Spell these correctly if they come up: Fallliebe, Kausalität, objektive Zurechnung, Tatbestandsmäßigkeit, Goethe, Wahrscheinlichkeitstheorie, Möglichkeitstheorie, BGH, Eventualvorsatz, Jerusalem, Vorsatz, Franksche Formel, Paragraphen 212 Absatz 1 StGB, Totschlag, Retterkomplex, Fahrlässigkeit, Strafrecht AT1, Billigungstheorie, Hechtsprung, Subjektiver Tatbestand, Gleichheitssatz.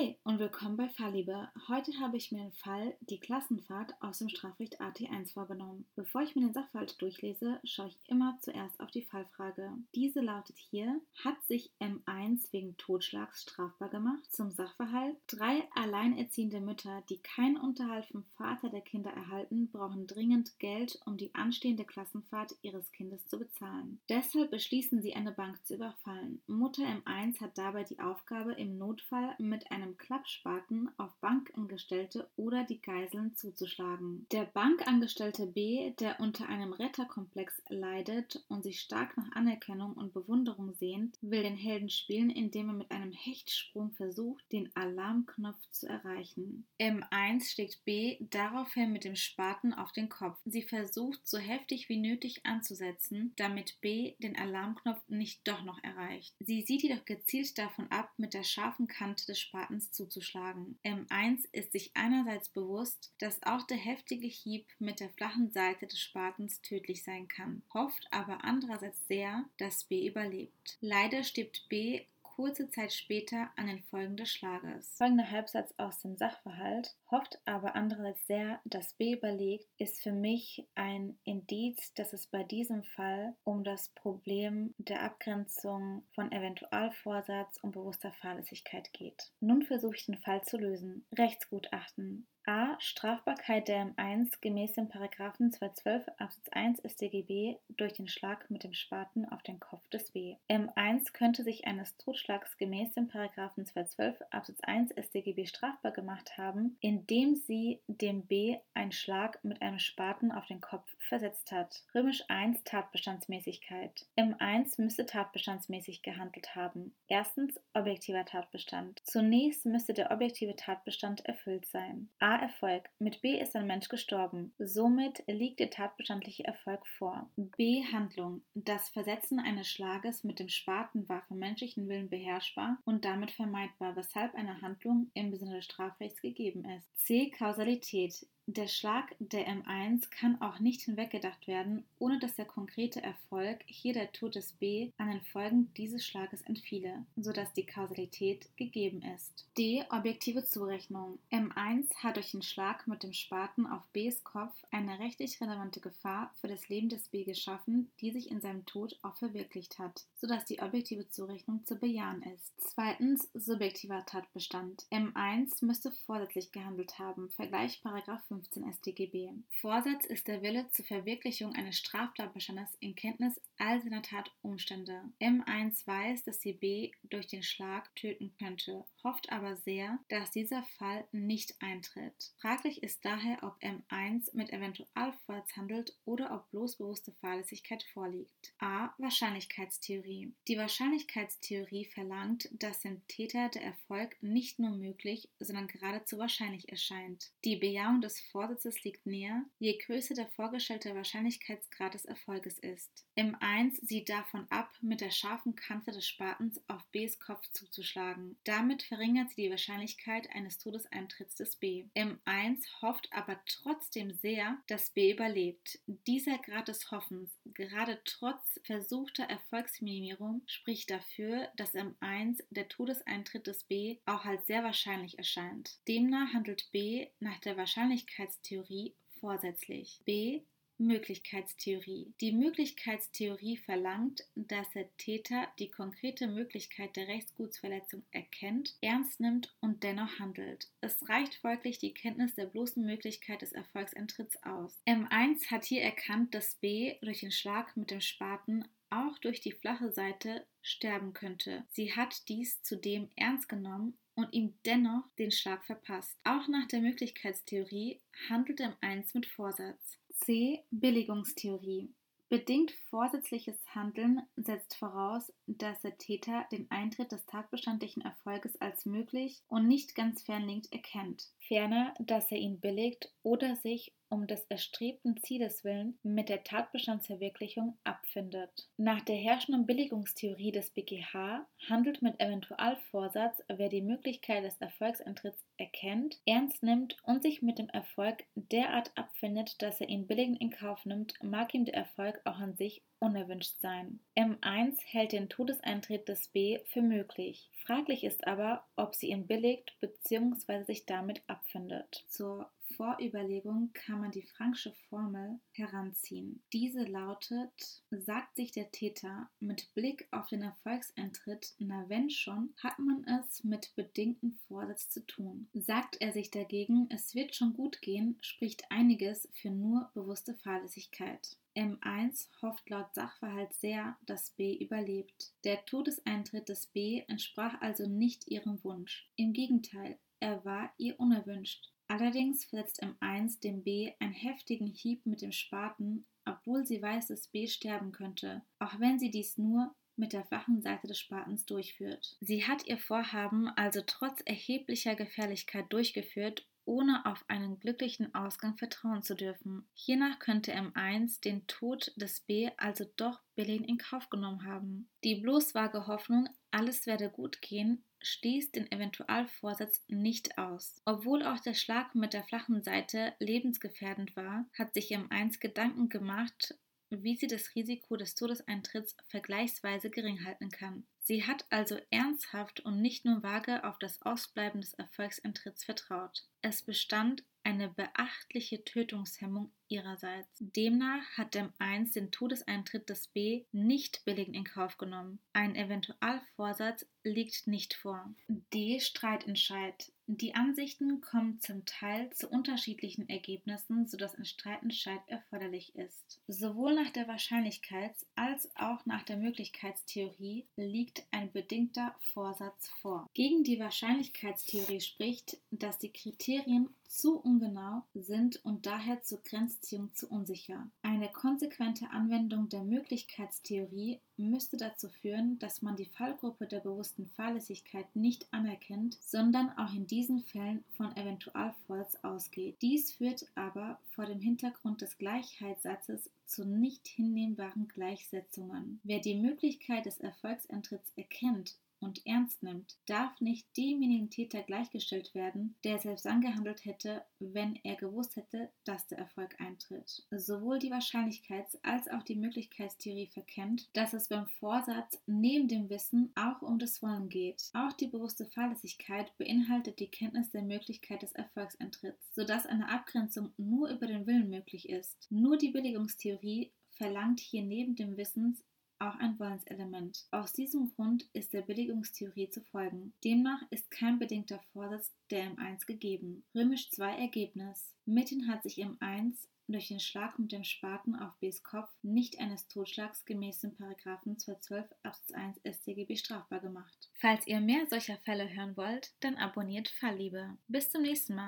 Hi und willkommen bei Fallliebe. Heute habe ich mir den Fall die Klassenfahrt aus dem Strafrecht AT1 vorgenommen. Bevor ich mir den Sachverhalt durchlese, schaue ich immer zuerst auf die Fallfrage. Diese lautet hier: Hat sich M1 wegen Totschlags strafbar gemacht? Zum Sachverhalt: 3 alleinerziehende Mütter, die keinen Unterhalt vom Vater der Kinder erhalten, brauchen dringend Geld, um die anstehende Klassenfahrt ihres Kindes zu bezahlen. Deshalb beschließen sie, eine Bank zu überfallen. Mutter M1 hat dabei die Aufgabe, im Notfall mit einem Klappspaten auf Bankangestellte oder die Geiseln zuzuschlagen. Der Bankangestellte B, der unter einem Retterkomplex leidet und sich stark nach Anerkennung und Bewunderung sehnt, will den Helden spielen, indem er mit einem Hechtsprung versucht, den Alarmknopf zu erreichen. M1 schlägt B daraufhin mit dem Spaten auf den Kopf. Sie versucht, so heftig wie nötig anzusetzen, damit B den Alarmknopf nicht doch noch erreicht. Sie sieht jedoch gezielt davon ab, mit der scharfen Kante des Spatens zuzuschlagen. M1 ist sich einerseits bewusst, dass auch der heftige Hieb mit der flachen Seite des Spatens tödlich sein kann, hofft aber andererseits sehr, dass B überlebt. Leider stirbt B kurze Zeit später an den Folgen des Schlages. Folgender Halbsatz aus dem Sachverhalt: Hofft aber andererseits sehr, dass B überlegt, ist für mich ein Indiz, dass es bei diesem Fall um das Problem der Abgrenzung von Eventualvorsatz und bewusster Fahrlässigkeit geht. Nun versuche ich, den Fall zu lösen. Rechtsgutachten. A. Strafbarkeit der M1 gemäß dem Paragraphen 212 Absatz 1 StGB durch den Schlag mit dem Spaten auf den Kopf des B. M1 könnte sich eines Totschlags gemäß dem Paragraphen 212 Absatz 1 StGB strafbar gemacht haben, indem sie dem B einen Schlag mit einem Spaten auf den Kopf versetzt hat. Römisch 1 Tatbestandsmäßigkeit. M1 müsste tatbestandsmäßig gehandelt haben. Erstens, objektiver Tatbestand. Zunächst müsste der objektive Tatbestand erfüllt sein. A. Erfolg. Mit B ist ein Mensch gestorben. Somit liegt der tatbestandliche Erfolg vor. B. Handlung. Das Versetzen eines Schlages mit dem Spaten war vom menschlichen Willen beherrschbar und damit vermeidbar, weshalb eine Handlung im Sinne des Strafrechts gegeben ist. C. Kausalität. Der Schlag der M1 kann auch nicht hinweggedacht werden, ohne dass der konkrete Erfolg, hier der Tod des B, an den Folgen dieses Schlages entfiele, sodass die Kausalität gegeben ist. D. Objektive Zurechnung. M1 hat durch den Schlag mit dem Spaten auf Bs Kopf eine rechtlich relevante Gefahr für das Leben des B geschaffen, die sich in seinem Tod auch verwirklicht hat, sodass die objektive Zurechnung zu bejahen ist. Zweitens, subjektiver Tatbestand. M1 müsste vorsätzlich gehandelt haben. Vergleich Paragraph 15 StGB. Vorsatz ist der Wille zur Verwirklichung eines Straftatbestandes in Kenntnis all seiner Tatumstände. M1 weiß, dass sie B durch den Schlag töten könnte, hofft aber sehr, dass dieser Fall nicht eintritt. Fraglich ist daher, ob M1 mit Eventualvorsatz handelt oder ob bloß bewusste Fahrlässigkeit vorliegt. A. Wahrscheinlichkeitstheorie. Die Wahrscheinlichkeitstheorie verlangt, dass dem Täter der Erfolg nicht nur möglich, sondern geradezu wahrscheinlich erscheint. Die Bejahung des Vorsatzes liegt näher, je größer der vorgestellte Wahrscheinlichkeitsgrad des Erfolges ist. M1 sieht davon ab, mit der scharfen Kante des Spatens auf Bs Kopf zuzuschlagen. Damit verringert sie die Wahrscheinlichkeit eines Todeseintritts des B. M1 hofft aber trotzdem sehr, dass B überlebt. Dieser Grad des Hoffens, gerade trotz versuchter Erfolgsminimierung, spricht dafür, dass M1 der Todeseintritt des B auch als sehr wahrscheinlich erscheint. Demnach handelt B nach der Wahrscheinlichkeitstheorie vorsätzlich. B. Möglichkeitstheorie. Die Möglichkeitstheorie verlangt, dass der Täter die konkrete Möglichkeit der Rechtsgutsverletzung erkennt, ernst nimmt und dennoch handelt. Es reicht folglich die Kenntnis der bloßen Möglichkeit des Erfolgseintritts aus. M1 hat hier erkannt, dass B durch den Schlag mit dem Spaten auch durch die flache Seite sterben könnte. Sie hat dies zudem ernst genommen und ihm dennoch den Schlag verpasst. Auch nach der Möglichkeitstheorie handelt M1 mit Vorsatz. C. Billigungstheorie. Bedingt vorsätzliches Handeln setzt voraus, dass der Täter den Eintritt des tatbestandlichen Erfolges als möglich und nicht ganz fernliegend erkennt. Ferner, dass er ihn billigt oder sich um des erstrebten Zieles willen mit der Tatbestandsverwirklichung abfindet. Nach der herrschenden Billigungstheorie des BGH handelt mit Eventualvorsatz, wer die Möglichkeit des Erfolgseintritts erkennt, ernst nimmt und sich mit dem Erfolg derart abfindet, dass er ihn billigend in Kauf nimmt, mag ihm der Erfolg auch an sich unerwünscht sein. M1 hält den Todeseintritt des B für möglich. Fraglich ist aber, ob sie ihn billigt bzw. sich damit abfindet. Zur Vorüberlegung kann man die Franksche Formel heranziehen. Diese lautet: Sagt sich der Täter mit Blick auf den Erfolgseintritt, na wenn schon, hat man es mit bedingtem Vorsatz zu tun. Sagt er sich dagegen, es wird schon gut gehen, spricht einiges für nur bewusste Fahrlässigkeit. M1 hofft laut Sachverhalt sehr, dass B überlebt. Der Todeseintritt des B entsprach also nicht ihrem Wunsch. Im Gegenteil, er war ihr unerwünscht. Allerdings versetzt M1 dem B einen heftigen Hieb mit dem Spaten, obwohl sie weiß, dass B sterben könnte, auch wenn sie dies nur mit der flachen Seite des Spatens durchführt. Sie hat ihr Vorhaben also trotz erheblicher Gefährlichkeit durchgeführt, ohne auf einen glücklichen Ausgang vertrauen zu dürfen. Hiernach könnte M1 den Tod des B also doch billigend in Kauf genommen haben. Die bloß vage Hoffnung, alles werde gut gehen, schließt den Eventualvorsatz nicht aus. Obwohl auch der Schlag mit der flachen Seite lebensgefährdend war, hat sich M1 Gedanken gemacht, wie sie das Risiko des Todeseintritts vergleichsweise gering halten kann. Sie hat also ernsthaft und nicht nur vage auf das Ausbleiben des Erfolgseintritts vertraut. Es bestand eine beachtliche Tötungshemmung ihrerseits. Demnach hat M1 den Todeseintritt des B nicht billigend in Kauf genommen. Ein Eventualvorsatz liegt nicht vor. D. Streitentscheid. Die Ansichten kommen zum Teil zu unterschiedlichen Ergebnissen, sodass ein Streitentscheid erforderlich ist. Sowohl nach der Wahrscheinlichkeits- als auch nach der Möglichkeitstheorie liegt ein bedingter Vorsatz vor. Gegen die Wahrscheinlichkeitstheorie spricht, dass die Kriterien zu ungenau sind und daher zur Grenzziehung zu unsicher. Eine konsequente Anwendung der Möglichkeitstheorie müsste dazu führen, dass man die Fallgruppe der bewussten Fahrlässigkeit nicht anerkennt, sondern auch in diesen Fällen von Eventualvorsatz ausgeht. Dies führt aber vor dem Hintergrund des Gleichheitssatzes zu nicht hinnehmbaren Gleichsetzungen. Wer die Möglichkeit des Erfolgseintritts erkennt und ernst nimmt, darf nicht demjenigen Täter gleichgestellt werden, der selbst angehandelt hätte, wenn er gewusst hätte, dass der Erfolg eintritt. Sowohl die Wahrscheinlichkeits- als auch die Möglichkeitstheorie verkennt, dass es beim Vorsatz neben dem Wissen auch um das Wollen geht. Auch die bewusste Fahrlässigkeit beinhaltet die Kenntnis der Möglichkeit des Erfolgseintritts, sodass eine Abgrenzung nur über den Willen möglich ist. Nur die Billigungstheorie verlangt hier neben dem Wissens auch ein Wollenselement. Aus diesem Grund ist der Billigungstheorie zu folgen. Demnach ist kein bedingter Vorsatz der M1 gegeben. II Ergebnis. Mithin hat sich M1 durch den Schlag mit dem Spaten auf Bs Kopf nicht eines Totschlags gemäß dem Paragraphen 212 Absatz 1 StGB strafbar gemacht. Falls ihr mehr solcher Fälle hören wollt, dann abonniert Fallliebe. Bis zum nächsten Mal.